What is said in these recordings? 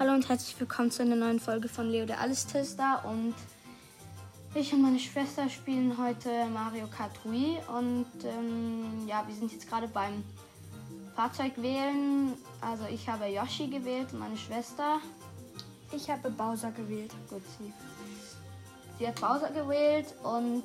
Hallo und herzlich willkommen zu einer neuen Folge von Leo der Alles-Tester. Und ich und meine Schwester spielen heute Mario Kart Wii. Und ja, wir sind jetzt gerade beim Fahrzeug wählen. Also ich habe Yoshi gewählt, meine Schwester. Ich habe Bowser gewählt. Gut, sie hat Bowser gewählt und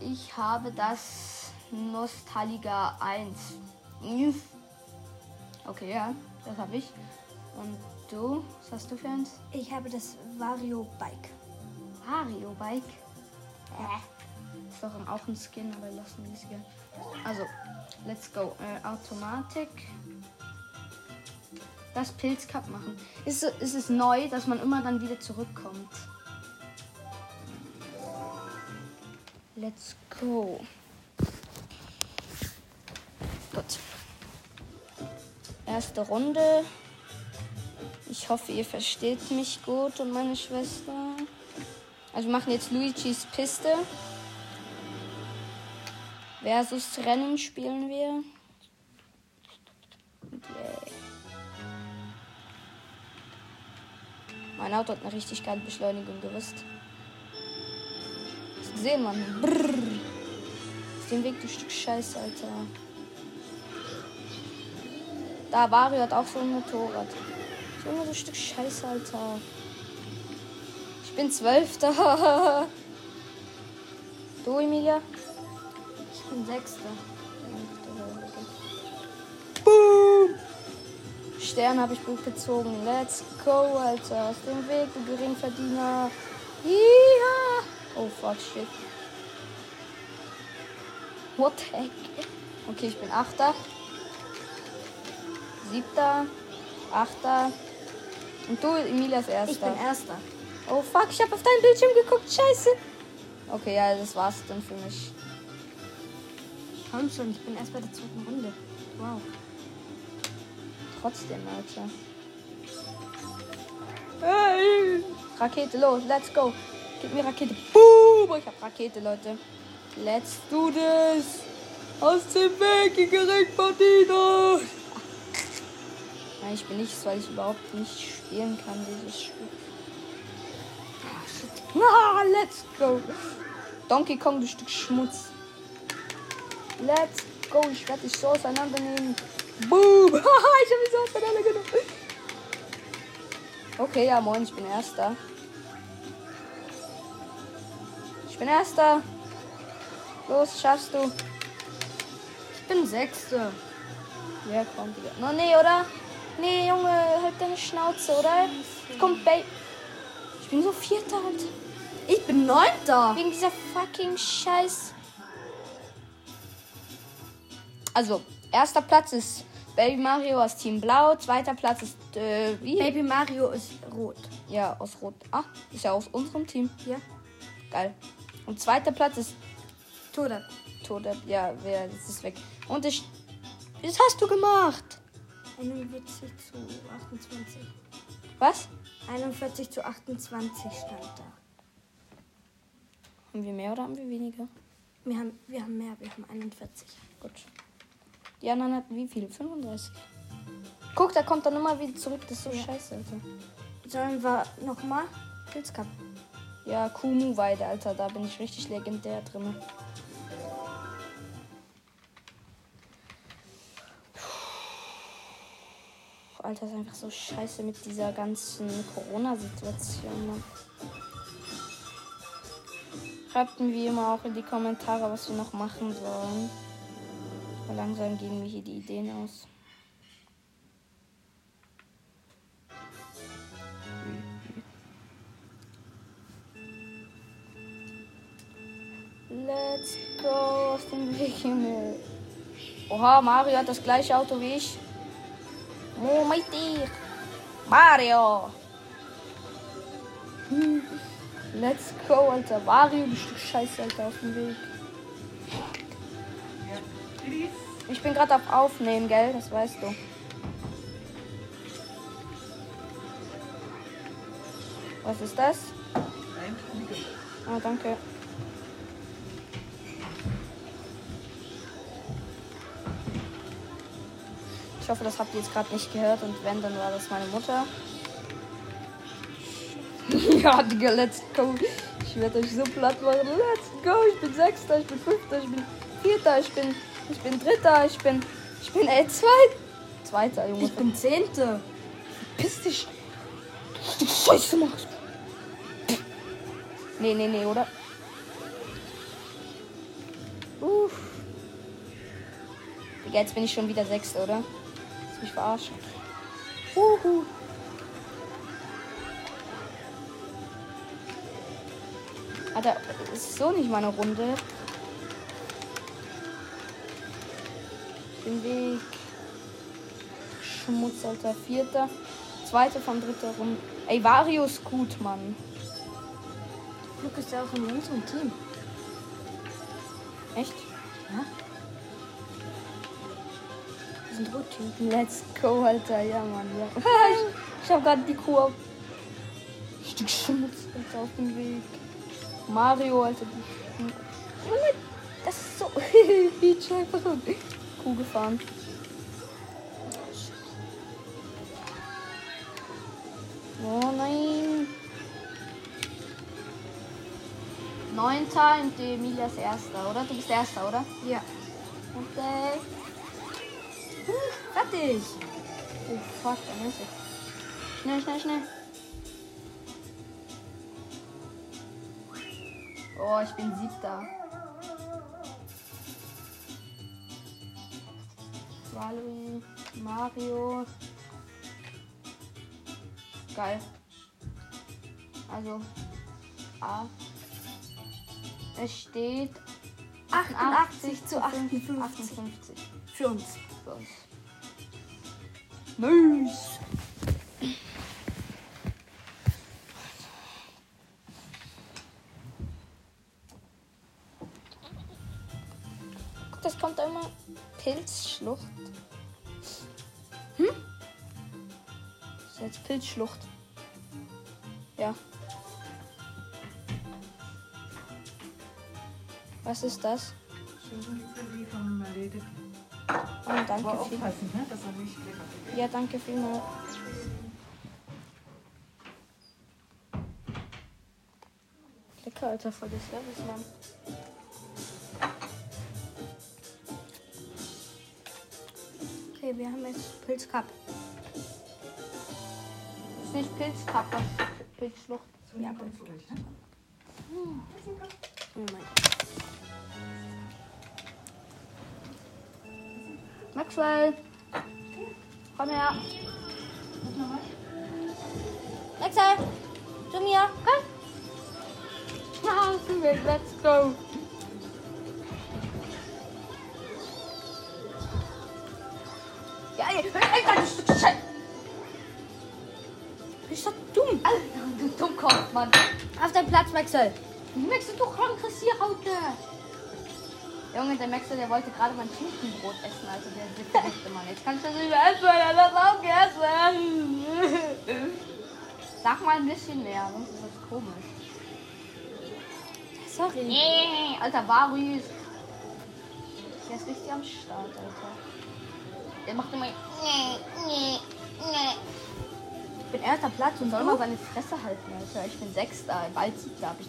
ich habe das Nostaliga 1. Okay, ja, das habe ich. Und du, was hast du für eins? Ich habe das Wario-Bike. Wario-Bike? Ist doch auch ein Skin, aber lassen wir es gern. Also, let's go. Automatik. Das Pilz-Cup machen. Ist es neu, dass man immer dann wieder zurückkommt. Let's go. Gut. Erste Runde. Ich hoffe, ihr versteht mich gut und meine Schwester. Also wir machen jetzt Luigi's Piste. Versus Rennen spielen wir. Okay. Mein Auto hat eine richtig geile Beschleunigung gewusst. Das gesehen, Mann. Brrr. Auf dem Weg, du Stück Scheiße, Alter. Da, Wario hat auch so ein Motorrad. Immer so ein Stück Scheiße, Alter. Ich bin 12. Du, Emilia? Ich bin 6. Boom! Stern habe ich gut gezogen. Let's go, Alter. Aus dem Weg, du Geringverdiener. Iha! Oh, fuck, shit. What the heck? Okay, ich bin 8. 7. 8. Und du, Emilia, ist 1. Ich bin 1. Oh fuck, ich hab auf deinen Bildschirm geguckt, scheiße. Okay, ja, das war's dann für mich. Komm schon, ich bin erst bei der 2. Runde. Wow. Trotzdem, Alter. Hey. Rakete, los, let's go. Gib mir Rakete. Boom, ich hab Rakete, Leute. Let's do this. Aus dem Weg, ihr Geringverdiener. Ich bin nichts, weil ich überhaupt nicht spielen kann, dieses Spiel. Ah, let's go. Donkey Kong, du Stück Schmutz. Let's go. Ich werde dich so auseinandernehmen. Boom. Haha, ich habe mich so auseinandergenommen. Okay, ja, moin, ich bin 1. Ich bin 1. Los, schaffst du. Ich bin 6. Ja, komm, Digga. No, nee, oder? Nee, Junge, halt deine Schnauze, oder? Komm, Baby. Ich bin so 4. halt. Ich bin 9. Wegen dieser fucking Scheiß. Also, 1. Platz ist Baby Mario aus Team Blau. 2. Platz ist, wie? Baby Mario ist Rot. Ja, aus Rot. Ah, ist ja aus unserem Team. Ja. Geil. Und 2. Platz ist Toad. Ja, das ist weg. Und ich... Was hast du gemacht? 41:28. Was? 41:28 stand da. Haben wir mehr oder haben wir weniger? Wir haben mehr, wir haben 41. Gut. Die anderen hatten wie viel? 35. Guck, da kommt dann immer wieder zurück. Das ist so scheiße, Alter. Sollen wir nochmal? Pilz-Cup. Ja, Kumu-Weide, Alter. Da bin ich richtig legendär drin. Alter, ist einfach so scheiße mit dieser ganzen Corona-Situation. Schreibt mir wie immer auch in die Kommentare, was wir noch machen sollen. Aber langsam gehen mir hier die Ideen aus. Let's go auf den Weg, Himmel. Oha, Mario hat das gleiche Auto wie ich. Oh, mein Tier. Mario. Let's go, Alter. Mario, du Stück Scheiße, Alter, auf dem Weg. Ich bin gerade auf Aufnehmen, gell? Das weißt du. Was ist das? Ah, oh, danke. Ich hoffe, das habt ihr jetzt gerade nicht gehört und wenn, dann war das meine Mutter. Ja, Digga, let's go. Ich werde euch so platt machen. Let's go. Ich bin Sechster, ich bin Fünfter, ich bin Vierter, ich bin Dritter, ich bin Zweiter, Junge. Ich bin Zehnter. Piss dich. Du Scheiße machst. Nee, oder? Uff. Digga, jetzt bin ich schon wieder Sechster, oder? Lass mich verarschen. Uhu. Alter, das ist so nicht meine Runde. Den Weg. Schmutz, Alter. Vierter. Zweite von dritter rum. Ey, Wario ist gut, Mann. Glück ist ja auch in unserem Team. Echt? Ja. Wir sind Rot-Typen. Let's go, Alter. Ja, Mann. Ja. Ich hab grad die Kuh auf. Stück Schmutz, Alter, auf dem Weg. Mario, Alter. Das ist so viel schneller. Kuh gefahren. Oh nein. 9. und die Emilia ist Erster, oder? Du bist Erster, oder? Ja. Okay. Fertig. Oh fuck, dann ist es. Schnell. Oh, ich bin Siebter. Mario. Geil. Also, A. Es steht 88 zu 58. Für uns. Nice. Guck, das kommt da immer Pilzschlucht. Hm? Das ist jetzt Pilzschlucht. Ja. Was ist das? Oh, danke vielmals. Ja, danke vielmals. Lecker, Alter, voll des Levels, Mann. Okay, wir haben jetzt Pilz-Cup. Ist nicht Pilz-Cup, das ist Pilzschlucht. Ja, Pilzschlucht. Oh mein Gott. Maxwell, komm her. Maxwell, zu mir, komm. Na, auf den Weg, let's go. Ja, Alter, du bist doch dumm. Alter, du Dummkopf, Mann. Auf deinen Platz, Maxwell. Maxwell, du kriegst hier heute. Junge, der Maxwell, der wollte gerade mein Schinkenbrot essen, also der dickste Mann. Jetzt kannst du das nicht mehr essen, weil er das auch gegessen. Sag mal ein bisschen mehr, sonst ist das komisch. Sorry. Nee, Alter, Wario. Der ist richtig am Start, Alter. Der macht immer... Ich bin erster Platz und soll mal seine Fresse halten, Alter. Ich bin Sechster, bald Siebter, habe ich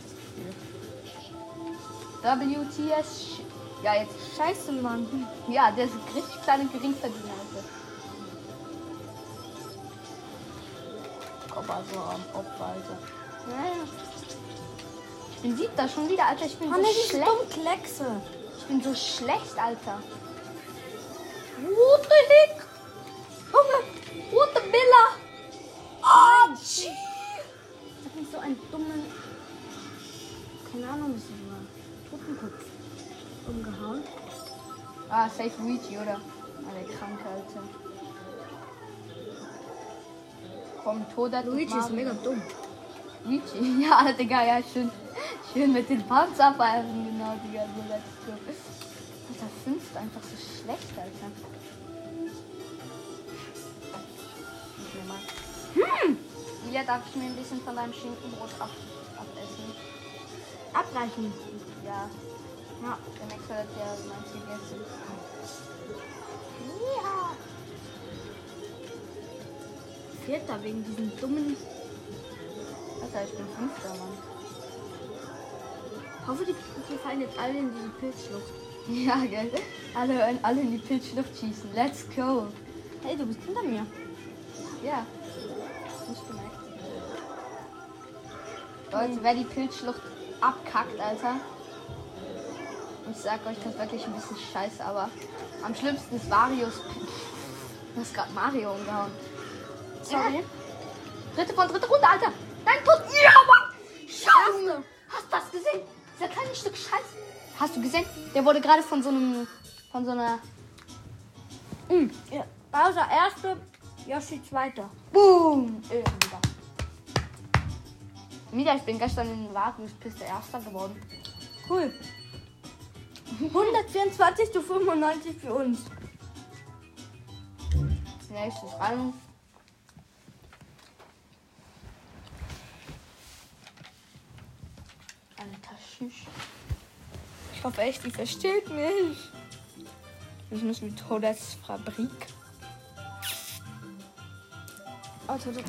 das Gefühl. WTS... Ja, jetzt scheiße, Mann. Ja, der ist richtig kleine Geringverdiener. Komm, also am Opfer, Alter. Naja. Ich bin Siebter schon wieder, Alter. Ich bin so schlecht. Ich bin so schlecht, Alter. What the heck? Junge, what the Billa? Oh, gee. Das ist so ein dummer... Keine Ahnung, was ich war. Totenkopf. Umgehauen. Ah, safe Luigi, oder? Alle krank, Alter. Komm, Toad. Luigi ist mega dumm. Luigi? Ja, Digga, ja, schön mit den Pounds abhalten, genau, Digga, so let's go. Alter, 5 einfach so schlecht, Alter. Ilja, darf ich mir ein bisschen von deinem Schinkenbrot abessen? Abreichen? Ja. Ja, der Maxwell hat ja mein Ziel gegessen. Ja! Vierter wegen diesen dummen... Wasser, ich bin Fünfter, Mann. Ich hoffe, die fallen jetzt alle in diese Pilzschlucht. Ja, gell? Alle in die Pilzschlucht schießen. Let's go! Hey, du bist hinter mir. Ja. Nicht gemerkt. Leute, wer die Pilzschlucht abkackt, Alter. Ich sag euch, das ist wirklich ein bisschen scheiße, aber am schlimmsten ist Warios Piste. Du hast gerade Mario umgehauen. Sorry. Dritte Runde, Alter. Nein, Tod. Ja, Mann. Scheiße. Hast du das gesehen? Dieser kleine Stück Scheiße. Hast du gesehen? Der wurde gerade von so einem... Von so einer... Ja. Bowser erste, Yoshi zweiter. Boom. Wieder, ich bin gestern in Warios Piste erster geworden. Cool. 124:95 für uns. Nächstes an. Alter Schisch. Ich hoffe echt, die versteht mich. Ich muss mit Todesfabrik. Oh, Todesfabrik.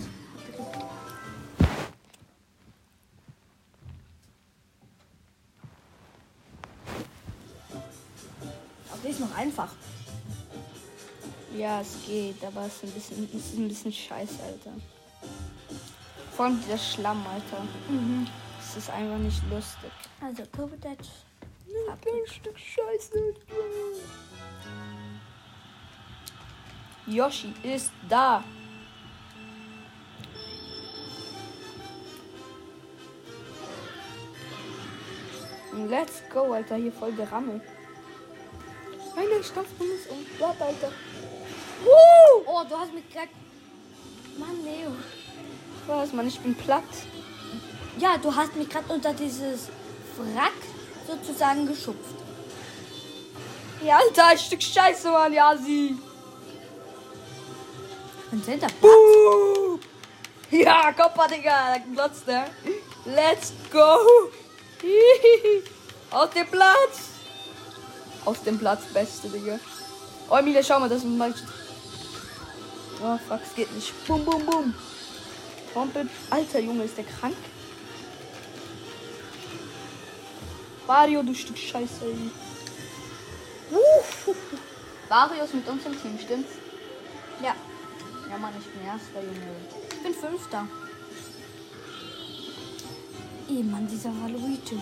Aber die ist noch einfach. Ja, es geht, aber es ist ein bisschen scheiße, Alter. Vor allem dieser Schlamm, Alter. Mhm. Es ist einfach nicht lustig. Also, Kurvetech. Ein Stück Scheiße. Yoshi ist da. Let's go, Alter. Hier voll gerammelt. Meine Stoffnummer ist um. Dort, Alter. Oh, du hast mich gerade... Mann, Leo. Was, Mann? Ich bin platt. Ja, du hast mich gerade unter dieses Wrack sozusagen geschupft. Ja, Alter, ein Stück Scheiße, Mann, Jasi. Und hinter Platz. Ja, Koppa, Digga. Platz, ne? Let's go. Aus dem Platz. Aus dem Platz, Beste, Digga. Oh, Emilia, schau mal, das ist mein... Oh, fuck, es geht nicht. Bum, bum, bum. Trompel. Alter, Junge, ist der krank? Wario, du Stück Scheiße. Wario ist mit uns im Team, stimmt's? Ja. Ja, Mann, ich bin Erster, Junge. Ich bin Fünfter. Eh, Mann, dieser Waluigi.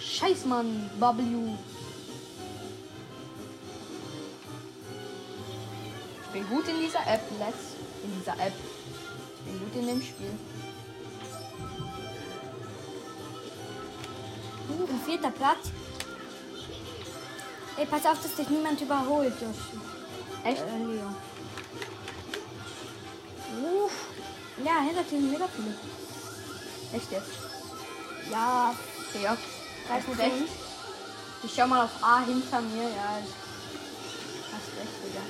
Scheiß, Mann, W. Ich bin gut in dieser App, Ich bin gut in dem Spiel. Vierter Platz. Ey, pass auf, dass dich niemand überholt, Joshi. Echt? Ja. Ja, hinter dir sind mega viele. Echt jetzt? Ja. Okay, ja. Reiß mit rechts. Ich schau mal auf A hinter mir, ja. Hast recht, Digga.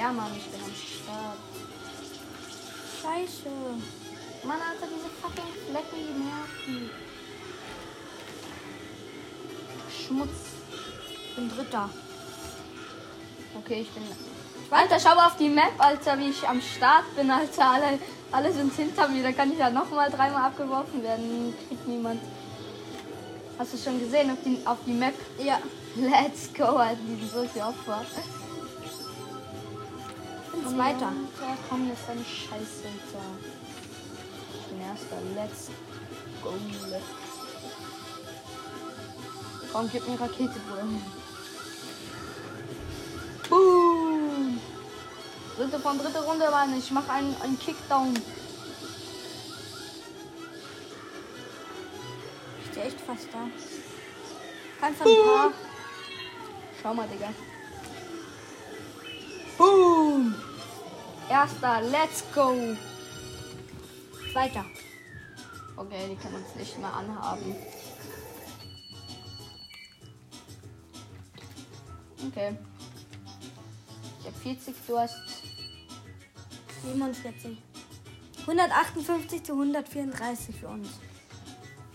Ja, Mann, ich bin am Start. Scheiße. Mann, Alter, diese fucking Flecken, die nerven. Schmutz. Ich bin Dritter. Okay, ich bin... Alter, schau mal auf die Map, Alter, wie ich am Start bin, Alter. Alle sind hinter mir, da kann ich ja nochmal dreimal abgeworfen werden. Kriegt niemand. Hast du schon gesehen auf die Map? Ja. Let's go, Alter, die so viel Opfer. Weiter. Ja, komm, das ist eine Scheiße. Ich bin Erster. Let's go. Komm, gib mir Rakete, Bruder. Boom. Dritte Runde, Mann. Ich mach einen Kickdown. Ich stehe echt fast da. Kannst du ein paar... Schau mal, Digga. Boom. Erster, let's go! Zweiter. Okay, die kann uns nicht mehr anhaben. Okay. Ich hab 40, du hast... 47. 158:134 für uns.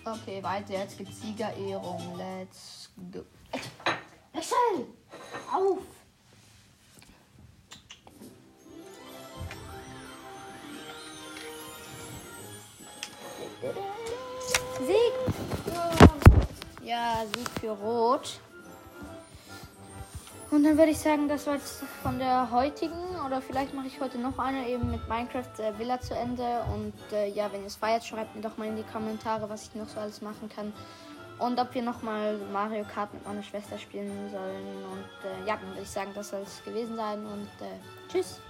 Okay, weiter, jetzt gibt's Siegerehrung. Let's go. Wechsel! Auf! Sieg! Ja, Sieg für Rot. Und dann würde ich sagen, das war jetzt von der heutigen, oder vielleicht mache ich heute noch eine eben mit Minecraft Villa zu Ende. Und ja, wenn ihr es feiert, schreibt mir doch mal in die Kommentare, was ich noch so alles machen kann. Und ob wir nochmal Mario Kart mit meiner Schwester spielen sollen. Und ja, dann würde ich sagen, das soll es gewesen sein. Und tschüss!